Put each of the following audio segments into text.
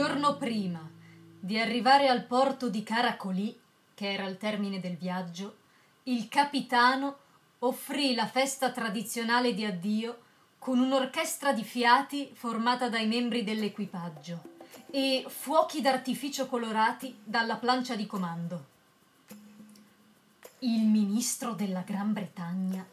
giorno prima di arrivare al porto di Caracolì, che era il termine del viaggio, il capitano offrì la festa tradizionale di addio con un'orchestra di fiati formata dai membri dell'equipaggio e fuochi d'artificio colorati dalla plancia di comando. Il ministro della Gran Bretagna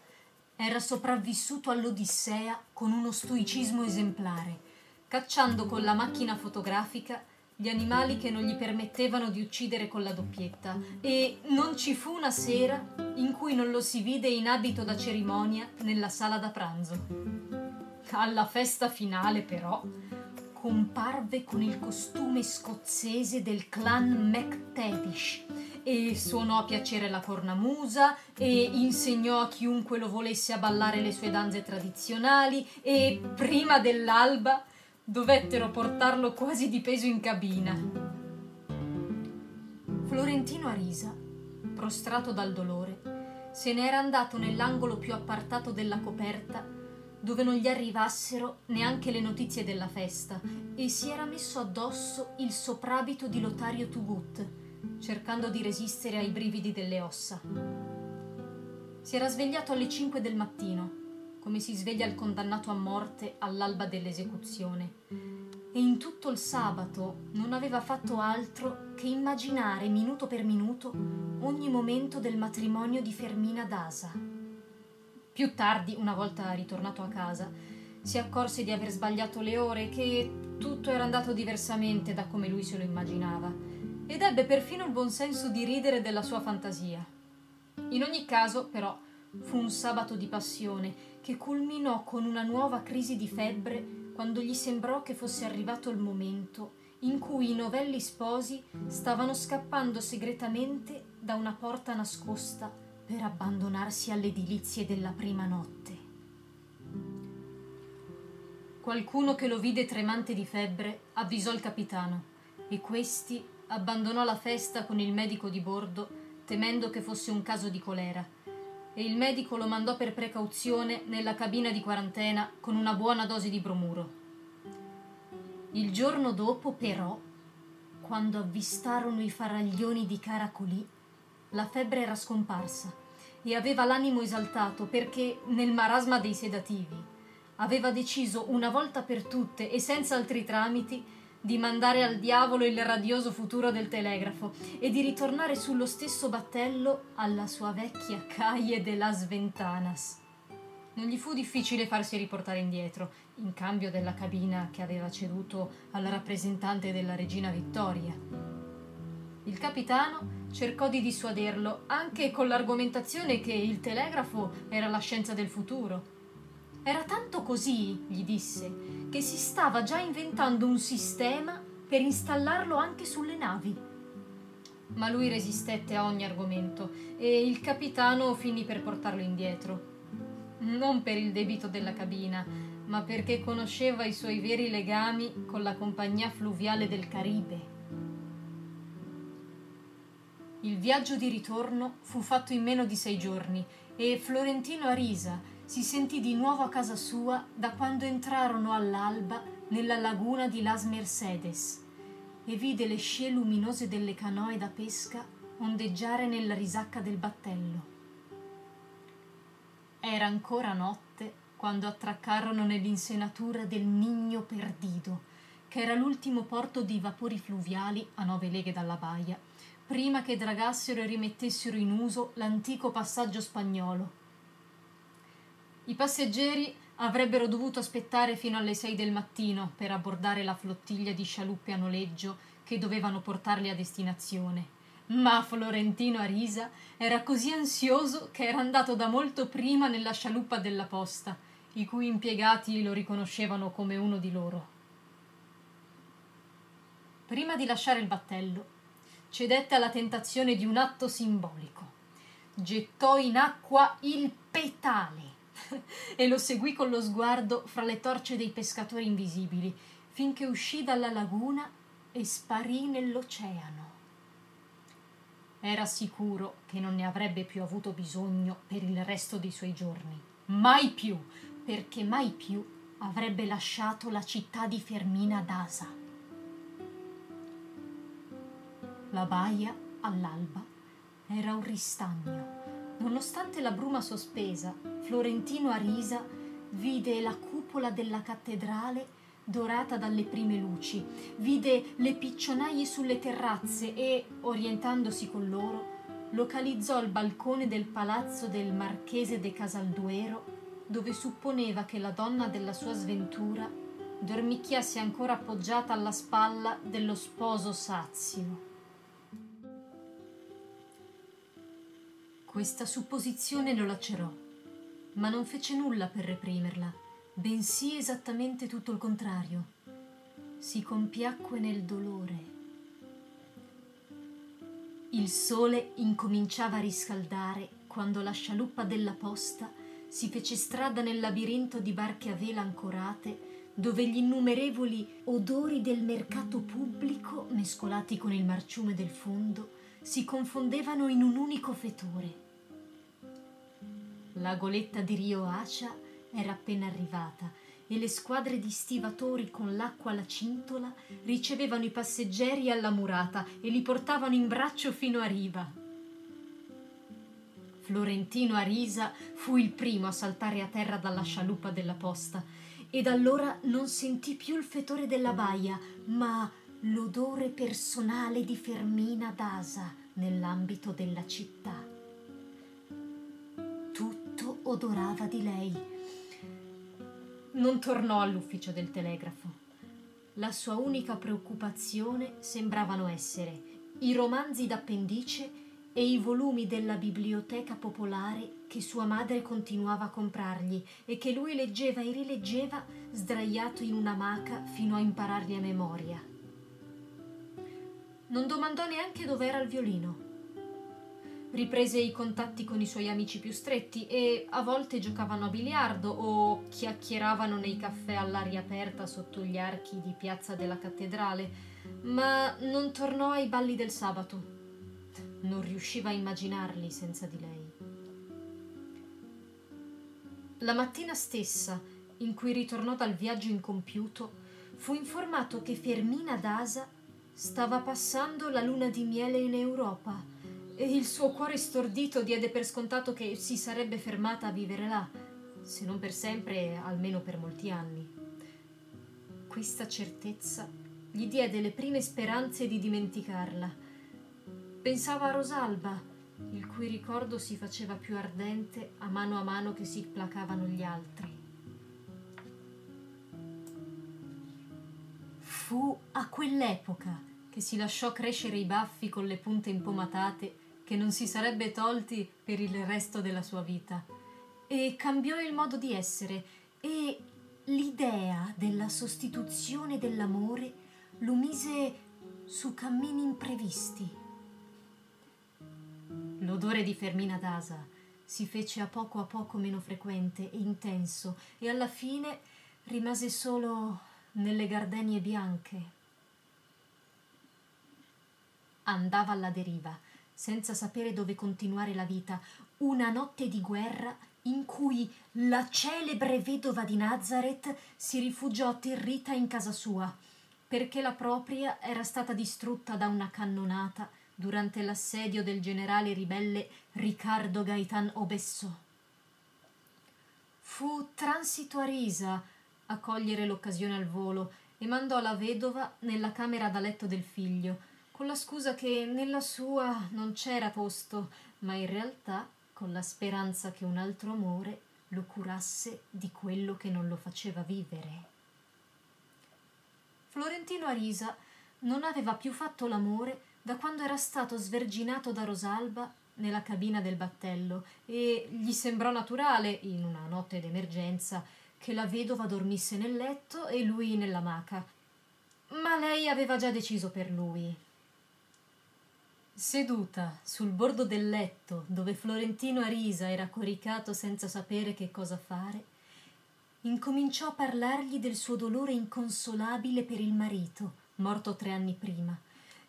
era sopravvissuto all'Odissea con uno stoicismo esemplare, cacciando con la macchina fotografica gli animali che non gli permettevano di uccidere con la doppietta, e non ci fu una sera in cui non lo si vide in abito da cerimonia nella sala da pranzo. Alla festa finale, però, comparve con il costume scozzese del clan McTavish e suonò a piacere la cornamusa e insegnò a chiunque lo volesse a ballare le sue danze tradizionali, e prima dell'alba dovettero portarlo quasi di peso in cabina. Florentino Arisa, prostrato dal dolore, se n'era andato nell'angolo più appartato della coperta, dove non gli arrivassero neanche le notizie della festa, e si era messo addosso il soprabito di Lotario Tugut, cercando di resistere ai brividi delle ossa. Si era svegliato alle 5 del mattino, come si sveglia il condannato a morte all'alba dell'esecuzione, e in tutto il sabato non aveva fatto altro che immaginare minuto per minuto ogni momento del matrimonio di Fermina Daza. Più tardi, una volta ritornato a casa, si accorse di aver sbagliato le ore, che tutto era andato diversamente da come lui se lo immaginava, ed ebbe perfino il buon senso di ridere della sua fantasia. In ogni caso, però, fu un sabato di passione che culminò con una nuova crisi di febbre quando gli sembrò che fosse arrivato il momento in cui i novelli sposi stavano scappando segretamente da una porta nascosta per abbandonarsi alle delizie della prima notte. Qualcuno che lo vide tremante di febbre avvisò il capitano, e questi abbandonò la festa con il medico di bordo, temendo che fosse un caso di colera, e il medico lo mandò per precauzione nella cabina di quarantena con una buona dose di bromuro. Il giorno dopo, però, quando avvistarono i faraglioni di Caracolì, la febbre era scomparsa e aveva l'animo esaltato, perché nel marasma dei sedativi aveva deciso una volta per tutte e senza altri tramiti di mandare al diavolo il radioso futuro del telegrafo e di ritornare sullo stesso battello alla sua vecchia Calle de las Ventanas. Non gli fu difficile farsi riportare indietro, in cambio della cabina che aveva ceduto alla rappresentante della regina Vittoria. Il capitano cercò di dissuaderlo anche con l'argomentazione che il telegrafo era la scienza del futuro. Era tanto così, gli disse, che si stava già inventando un sistema per installarlo anche sulle navi. Ma lui resistette a ogni argomento e il capitano finì per portarlo indietro. Non per il debito della cabina, ma perché conosceva i suoi veri legami con la compagnia fluviale del Caribe. Il viaggio di ritorno fu fatto in meno di 6 giorni e Florentino Arisa si sentì di nuovo a casa sua da quando entrarono all'alba nella laguna di Las Mercedes e vide le scie luminose delle canoe da pesca ondeggiare nella risacca del battello. Era ancora notte quando attraccarono nell'insenatura del Niño Perdido, che era l'ultimo porto di vapori fluviali a 9 leghe dalla baia, prima che dragassero e rimettessero in uso l'antico passaggio spagnolo. I passeggeri avrebbero dovuto aspettare fino alle 6 del mattino per abbordare la flottiglia di scialuppe a noleggio che dovevano portarli a destinazione, ma Florentino Arisa era così ansioso che era andato da molto prima nella scialuppa della posta, i cui impiegati lo riconoscevano come uno di loro. Prima di lasciare il battello, cedette alla tentazione di un atto simbolico. Gettò in acqua il petale e lo seguì con lo sguardo fra le torce dei pescatori invisibili, finché uscì dalla laguna e sparì nell'oceano. Era sicuro che non ne avrebbe più avuto bisogno per il resto dei suoi giorni. Mai più, perché mai più avrebbe lasciato la città di Fermina Daza. La baia, all'alba, era un ristagno. Nonostante la bruma sospesa, Florentino Arisa vide la cupola della cattedrale dorata dalle prime luci, vide le piccionaie sulle terrazze e, orientandosi con loro, localizzò il balcone del palazzo del Marchese de Casalduero, dove supponeva che la donna della sua sventura dormicchiasse ancora appoggiata alla spalla dello sposo sazio. Questa supposizione lo lacerò, ma non fece nulla per reprimerla, bensì esattamente tutto il contrario. Si compiacque nel dolore. Il sole incominciava a riscaldare quando la scialuppa della posta si fece strada nel labirinto di barche a vela ancorate, dove gli innumerevoli odori del mercato pubblico, mescolati con il marciume del fondo, si confondevano in un unico fetore. La goletta di Rio Acia era appena arrivata e le squadre di stivatori con l'acqua alla cintola ricevevano i passeggeri alla murata e li portavano in braccio fino a riva. Florentino Arisa fu il primo a saltare a terra dalla scialuppa della posta ed allora non sentì più il fetore della baia, ma l'odore personale di Fermina Daza nell'ambito della città. Tutto odorava di lei. Non tornò all'ufficio del telegrafo. La sua unica preoccupazione sembravano essere i romanzi d'appendice e i volumi della biblioteca popolare che sua madre continuava a comprargli e che lui leggeva e rileggeva sdraiato in un'amaca fino a impararli a memoria. Non domandò neanche dove era il violino. Riprese i contatti con i suoi amici più stretti e a volte giocavano a biliardo o chiacchieravano nei caffè all'aria aperta sotto gli archi di Piazza della Cattedrale, ma non tornò ai balli del sabato. Non riusciva a immaginarli senza di lei. La mattina stessa, in cui ritornò dal viaggio incompiuto, fu informato che Fermina Daza stava passando la luna di miele in Europa. E il suo cuore stordito diede per scontato che si sarebbe fermata a vivere là, se non per sempre, almeno per molti anni. Questa certezza gli diede le prime speranze di dimenticarla. Pensava a Rosalba, il cui ricordo si faceva più ardente a mano che si placavano gli altri. Fu a quell'epoca che si lasciò crescere i baffi con le punte impomatate che non si sarebbe tolti per il resto della sua vita, e cambiò il modo di essere, e l'idea della sostituzione dell'amore lo mise su cammini imprevisti. L'odore di Fermina Daza si fece a poco meno frequente e intenso, e alla fine rimase solo nelle gardenie bianche. Andava alla deriva, senza sapere dove continuare la vita, una notte di guerra in cui la celebre vedova di Nazareth si rifugiò atterrita in casa sua, perché la propria era stata distrutta da una cannonata durante l'assedio del generale ribelle Ricardo Gaitán Obeso. Fu Tránsito Ariza a cogliere l'occasione al volo e mandò la vedova nella camera da letto del figlio, con la scusa che nella sua non c'era posto, ma in realtà con la speranza che un altro amore lo curasse di quello che non lo faceva vivere. Florentino Arisa non aveva più fatto l'amore da quando era stato sverginato da Rosalba nella cabina del battello e gli sembrò naturale, in una notte d'emergenza, che la vedova dormisse nel letto e lui nell'amaca. Ma lei aveva già deciso per lui. Seduta sul bordo del letto dove Florentino Arisa era coricato senza sapere che cosa fare, incominciò a parlargli del suo dolore inconsolabile per il marito, morto 3 anni prima,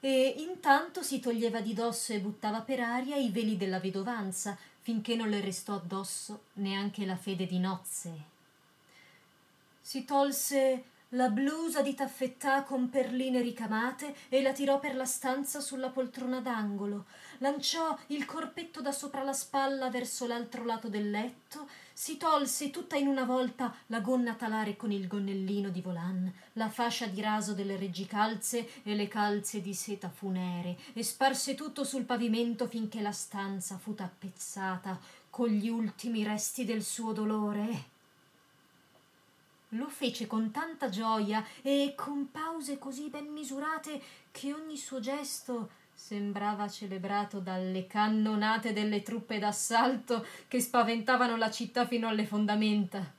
e intanto si toglieva di dosso e buttava per aria i veli della vedovanza finché non le restò addosso neanche la fede di nozze. Si tolse la blusa di taffettà con perline ricamate e la tirò per la stanza sulla poltrona d'angolo, lanciò il corpetto da sopra la spalla verso l'altro lato del letto, si tolse tutta in una volta la gonna talare con il gonnellino di volan, la fascia di raso delle reggicalze e le calze di seta funeree e sparse tutto sul pavimento finché la stanza fu tappezzata con gli ultimi resti del suo dolore. Lo fece con tanta gioia e con pause così ben misurate che ogni suo gesto sembrava celebrato dalle cannonate delle truppe d'assalto che spaventavano la città fino alle fondamenta.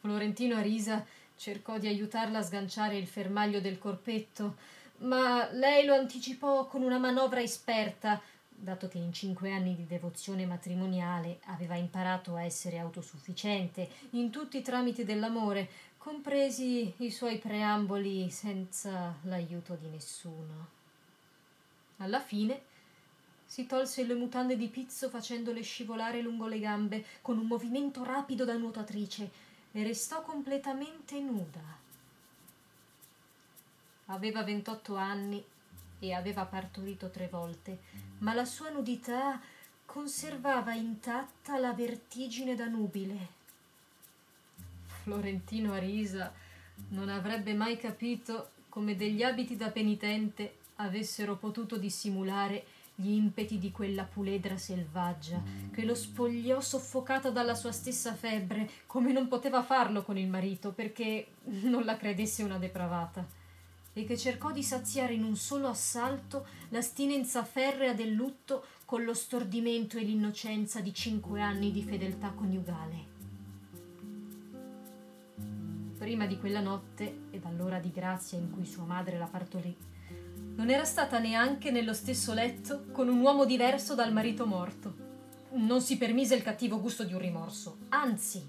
Florentino Arisa cercò di aiutarla a sganciare il fermaglio del corpetto, ma lei lo anticipò con una manovra esperta, dato che in 5 anni di devozione matrimoniale aveva imparato a essere autosufficiente in tutti i tramiti dell'amore, compresi i suoi preamboli senza l'aiuto di nessuno. Alla fine si tolse le mutande di pizzo facendole scivolare lungo le gambe con un movimento rapido da nuotatrice e restò completamente nuda. Aveva 28 anni e aveva partorito 3 volte, ma la sua nudità conservava intatta la vertigine da nubile. Florentino Arisa non avrebbe mai capito come degli abiti da penitente avessero potuto dissimulare gli impeti di quella puledra selvaggia che lo spogliò soffocata dalla sua stessa febbre, come non poteva farlo con il marito perché non la credesse una depravata, e che cercò di saziare in un solo assalto l'astinenza ferrea del lutto con lo stordimento e l'innocenza di 5 anni di fedeltà coniugale. Prima di quella notte e dall'ora di grazia in cui sua madre la partorì, non era stata neanche nello stesso letto con un uomo diverso dal marito morto. Non si permise il cattivo gusto di un rimorso, anzi,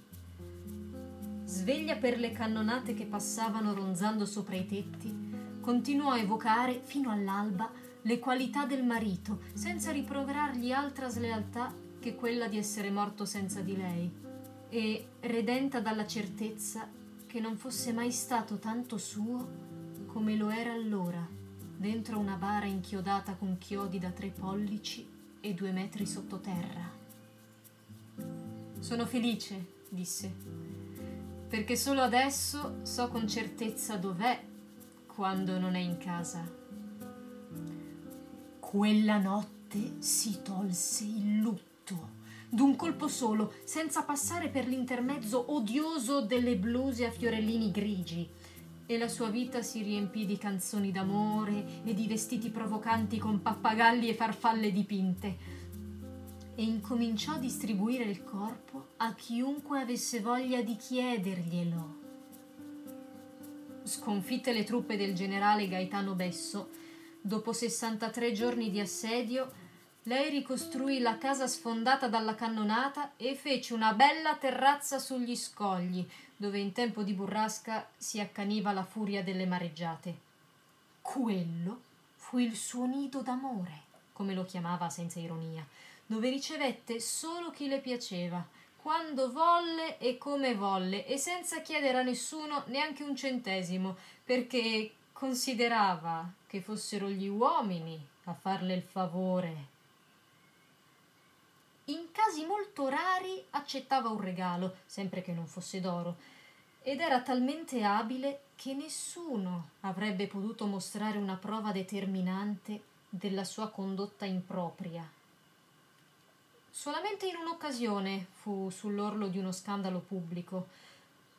sveglia per le cannonate che passavano ronzando sopra i tetti, continuò a evocare fino all'alba le qualità del marito, senza riproverargli altra slealtà che quella di essere morto senza di lei, e redenta dalla certezza che non fosse mai stato tanto suo come lo era allora, dentro una bara inchiodata con chiodi da 3 pollici e 2 metri sottoterra. «Sono felice», disse, «perché solo adesso so con certezza dov'è quando non è in casa». Quella notte si tolse il lutto d'un colpo solo, senza passare per l'intermezzo odioso delle bluse a fiorellini grigi, e la sua vita si riempì di canzoni d'amore e di vestiti provocanti con pappagalli e farfalle dipinte, e incominciò a distribuire il corpo a chiunque avesse voglia di chiederglielo. Sconfitte le truppe del generale Gaetano Besso, dopo 63 giorni di assedio, lei ricostruì la casa sfondata dalla cannonata e fece una bella terrazza sugli scogli, dove in tempo di burrasca si accaniva la furia delle mareggiate. Quello fu il suo nido d'amore, come lo chiamava senza ironia, dove ricevette solo chi le piaceva, quando volle e come volle, e senza chiedere a nessuno neanche un centesimo, perché considerava che fossero gli uomini a farle il favore. In casi molto rari accettava un regalo, sempre che non fosse d'oro, ed era talmente abile che nessuno avrebbe potuto mostrare una prova determinante della sua condotta impropria. Solamente in un'occasione fu sull'orlo di uno scandalo pubblico,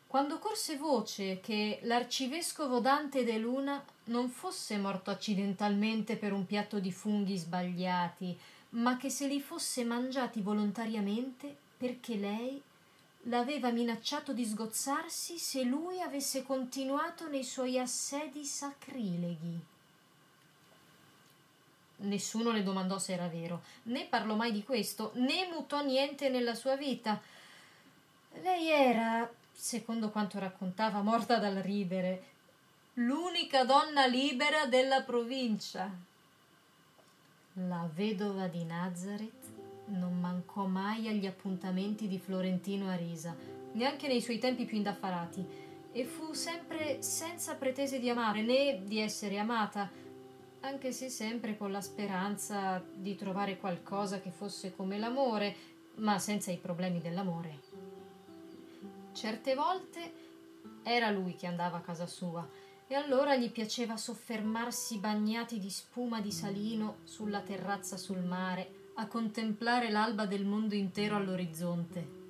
quando corse voce che l'arcivescovo Dante de Luna non fosse morto accidentalmente per un piatto di funghi sbagliati, ma che se li fosse mangiati volontariamente perché lei l'aveva minacciato di sgozzarsi se lui avesse continuato nei suoi assedi sacrileghi. Nessuno le domandò se era vero, né parlò mai di questo, né mutò niente nella sua vita. Lei era, secondo quanto raccontava, morta dal ridere, l'unica donna libera della provincia. La vedova di Nazareth non mancò mai agli appuntamenti di Florentino Arisa, neanche nei suoi tempi più indaffarati, e fu sempre senza pretese di amare né di essere amata, anche se sempre con la speranza di trovare qualcosa che fosse come l'amore, ma senza i problemi dell'amore. Certe volte era lui che andava a casa sua e allora gli piaceva soffermarsi bagnati di spuma di salino sulla terrazza sul mare a contemplare l'alba del mondo intero all'orizzonte.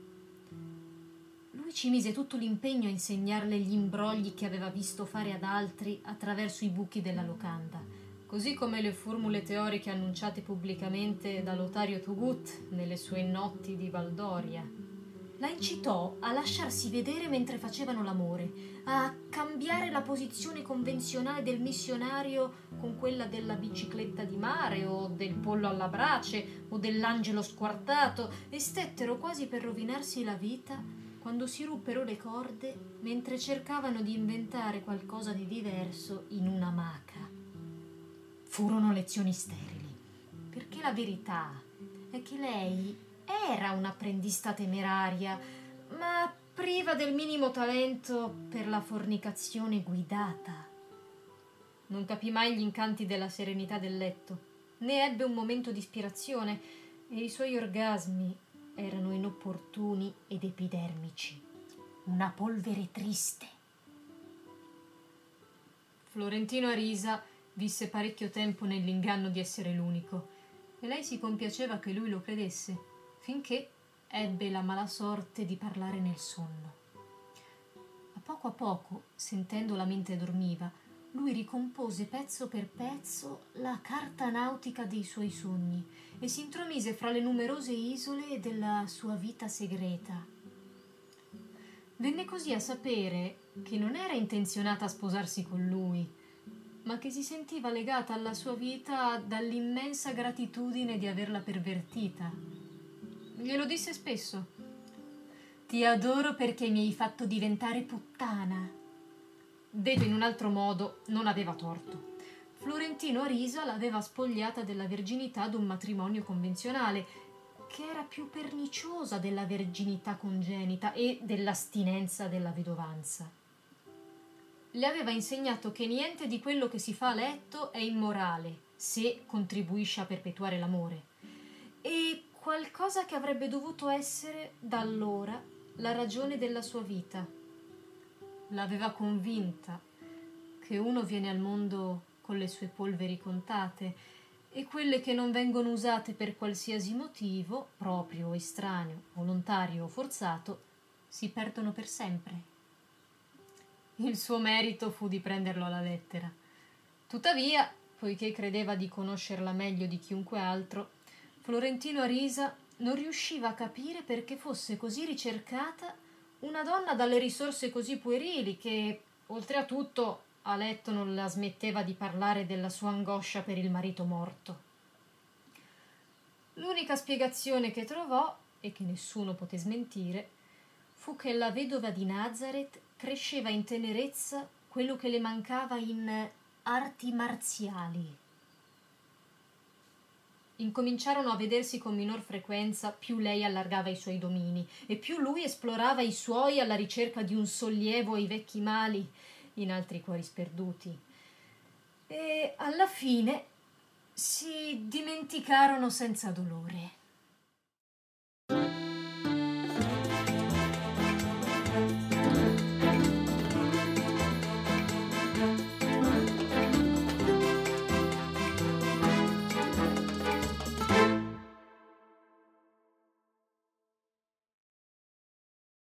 Lui ci mise tutto l'impegno a insegnarle gli imbrogli che aveva visto fare ad altri attraverso i buchi della locanda, così come le formule teoriche annunciate pubblicamente da Lotario Tugut nelle sue notti di Valdoria. La incitò a lasciarsi vedere mentre facevano l'amore, a cambiare la posizione convenzionale del missionario con quella della bicicletta di mare o del pollo alla brace o dell'angelo squartato, e stettero quasi per rovinarsi la vita quando si ruppero le corde mentre cercavano di inventare qualcosa di diverso in una maca. Furono lezioni sterili, perché la verità è che lei era un'apprendista temeraria, ma priva del minimo talento per la fornicazione guidata. Non capì mai gli incanti della serenità del letto, né ebbe un momento di ispirazione, e i suoi orgasmi erano inopportuni ed epidermici, una polvere triste. Florentino Arisa visse parecchio tempo nell'inganno di essere l'unico, e lei si compiaceva che lui lo credesse, finché ebbe la malasorte di parlare nel sonno. A poco, sentendo la mente dormiva, lui ricompose pezzo per pezzo la carta nautica dei suoi sogni e si intromise fra le numerose isole della sua vita segreta. Venne così a sapere che non era intenzionata a sposarsi con lui, ma che si sentiva legata alla sua vita dall'immensa gratitudine di averla pervertita. Glielo disse spesso: «Ti adoro perché mi hai fatto diventare puttana». Detto in un altro modo, non aveva torto. Florentino Arisa l'aveva spogliata della verginità d'un matrimonio convenzionale, che era più perniciosa della verginità congenita e dell'astinenza della vedovanza. Le aveva insegnato che niente di quello che si fa a letto è immorale, se contribuisce a perpetuare l'amore. E qualcosa che avrebbe dovuto essere, da allora, la ragione della sua vita. L'aveva convinta che uno viene al mondo con le sue polveri contate e quelle che non vengono usate per qualsiasi motivo, proprio o estraneo, volontario o forzato, si perdono per sempre. Il suo merito fu di prenderlo alla lettera. Tuttavia, poiché credeva di conoscerla meglio di chiunque altro, Florentino Arisa non riusciva a capire perché fosse così ricercata una donna dalle risorse così puerili che, oltre a tutto, a letto non la smetteva di parlare della sua angoscia per il marito morto. L'unica spiegazione che trovò, e che nessuno poté smentire, fu che la vedova di Nazareth cresceva in tenerezza quello che le mancava in arti marziali. Incominciarono a vedersi con minor frequenza, più lei allargava i suoi domini e più lui esplorava i suoi alla ricerca di un sollievo ai vecchi mali in altri cuori sperduti. E alla fine si dimenticarono senza dolore.